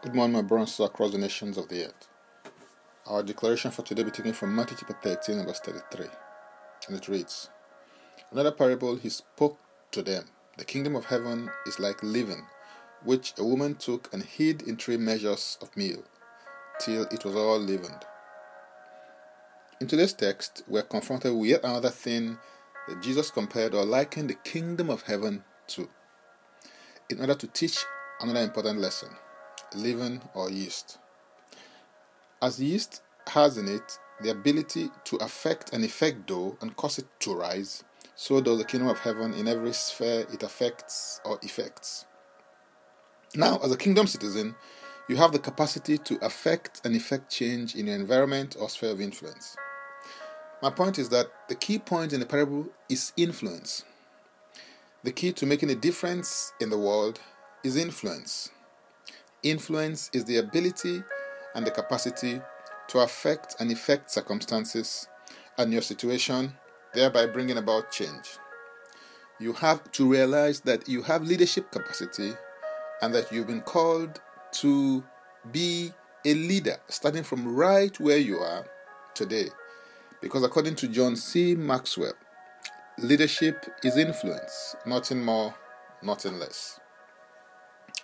Good morning, my brothers across the nations of the earth. Our declaration for today will be taken from Matthew chapter 13, verse 33. And it reads, "Another parable he spoke to them. The kingdom of heaven is like leaven, which a woman took and hid in 3 measures of meal, till it was all leavened." In today's text, we are confronted with yet another thing that Jesus compared or likened the kingdom of heaven to, in order to teach another important lesson: leaven or yeast. As yeast has in it the ability to affect and affect dough and cause it to rise, so does the kingdom of heaven in every sphere it affects or effects. Now, as a kingdom citizen, you have the capacity to affect and effect change in your environment or sphere of influence. My point is that the key point in the parable is influence. The key to making a difference in the world is influence. Influence is the ability and the capacity to affect and effect circumstances and your situation, thereby bringing about change. You have to realize that you have leadership capacity and that you've been called to be a leader, starting from right where you are today. Because according to John C. Maxwell, leadership is influence, nothing more, nothing less.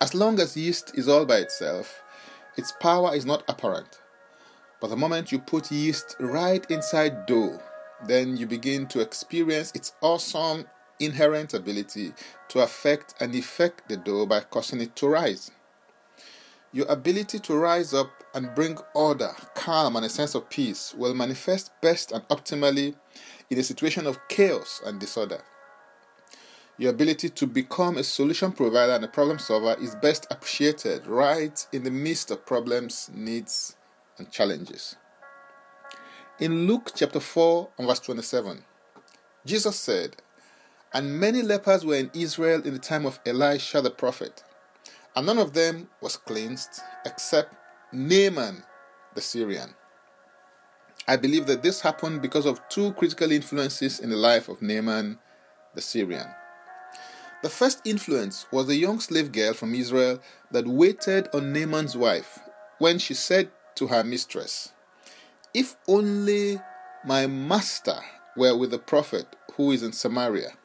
As long as yeast is all by itself, its power is not apparent. But the moment you put yeast right inside dough, then you begin to experience its awesome inherent ability to affect and effect the dough by causing it to rise. Your ability to rise up and bring order, calm, and a sense of peace will manifest best and optimally in a situation of chaos and disorder. Your ability to become a solution provider and a problem solver is best appreciated right in the midst of problems, needs, and challenges. In Luke chapter 4 and verse 27, Jesus said, "And many lepers were in Israel in the time of Elisha the prophet, and none of them was cleansed except Naaman the Syrian." I believe that this happened because of 2 critical influences in the life of Naaman the Syrian. The first influence was the young slave girl from Israel that waited on Naaman's wife when she said to her mistress, "If only my master were with the prophet who is in Samaria,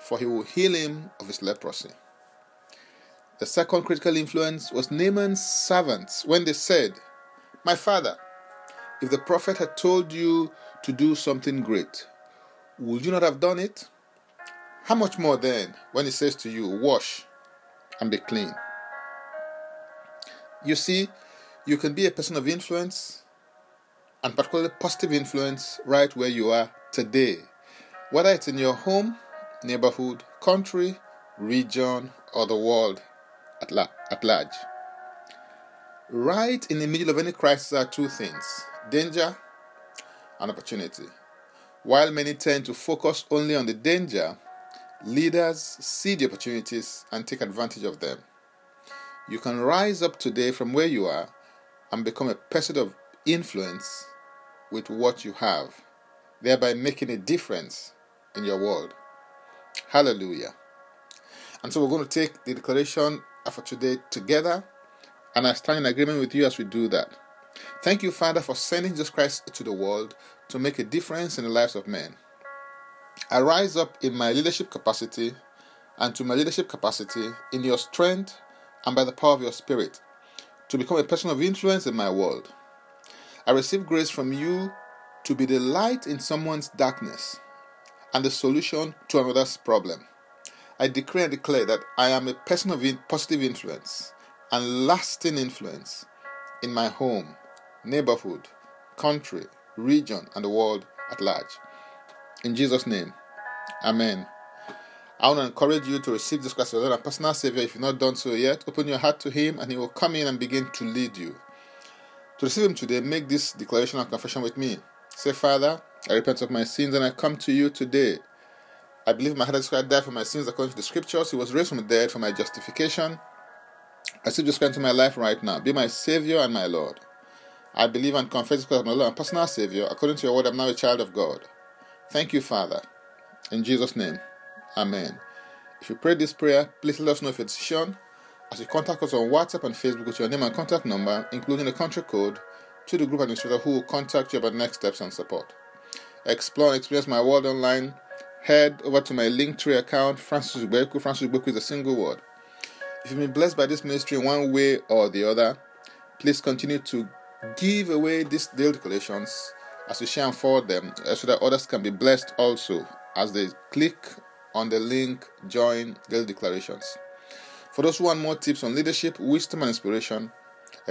for he will heal him of his leprosy." The second critical influence was Naaman's servants when they said, "My father, if the prophet had told you to do something great, would you not have done it? How much more then when he says to you, 'Wash and be clean'?" You see, you can be a person of influence, and particularly positive influence, right where you are today, whether it's in your home, neighborhood, country, region, or the world at large. Right in the middle of any crisis are 2 things: danger and opportunity. While many tend to focus only on the danger, leaders see the opportunities and take advantage of them. You can rise up today from where you are and become a person of influence with what you have, thereby making a difference in your world. Hallelujah. And so we're going to take the declaration for today together, and I stand in agreement with you as we do that. Thank you, Father, for sending Jesus Christ to the world to make a difference in the lives of men. I rise up in my leadership capacity and to my leadership capacity in your strength and by the power of your spirit to become a person of influence in my world. I receive grace from you to be the light in someone's darkness and the solution to another's problem. I decree and declare that I am a person of positive influence and lasting influence in my home, neighborhood, country, region, and the world at large. In Jesus' name, Amen. I want to encourage you to receive Jesus Christ as your Lord and personal Savior. If you've not done so yet, open your heart to Him and He will come in and begin to lead you. To receive Him today, make this declaration and confession with me. Say, "Father, I repent of my sins and I come to you today. I believe my heart has died for my sins according to the scriptures. He was raised from the dead for my justification. I receive Jesus Christ into my life right now. Be my Savior and my Lord. I believe and confess Jesus Christ as my Lord and personal Savior. According to your word, I'm now a child of God. Thank you, Father." In Jesus' name, Amen. If you prayed this prayer, please let us know your decision as you contact us on WhatsApp and Facebook with your name and contact number, including the country code, to the group administrator who will contact you about next steps and support. Explore and experience my world online. Head over to my Linktree account, Francis Ubeku. Francis Ubeku is a single word. If you've been blessed by this ministry in one way or the other, please continue to give away these daily collections as we share and forward them, so that others can be blessed also as they click on the link, join daily declarations. For those who want more tips on leadership, wisdom, and inspiration,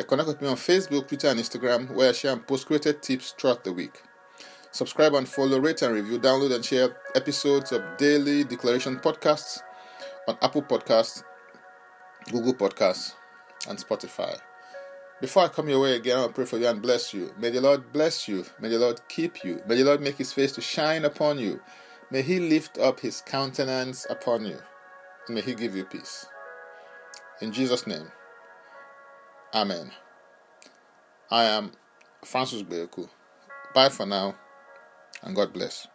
connect with me on Facebook, Twitter, and Instagram, where I share and post created tips throughout the week. Subscribe and follow, rate and review, download and share episodes of Daily Declaration podcasts on Apple Podcasts, Google Podcasts, and Spotify. Before I come your way again, I'll pray for you and bless you. May the Lord bless you. May the Lord keep you. May the Lord make His face to shine upon you. May He lift up His countenance upon you. And may He give you peace. In Jesus' name, Amen. I am Francis Beoku. Bye for now, and God bless.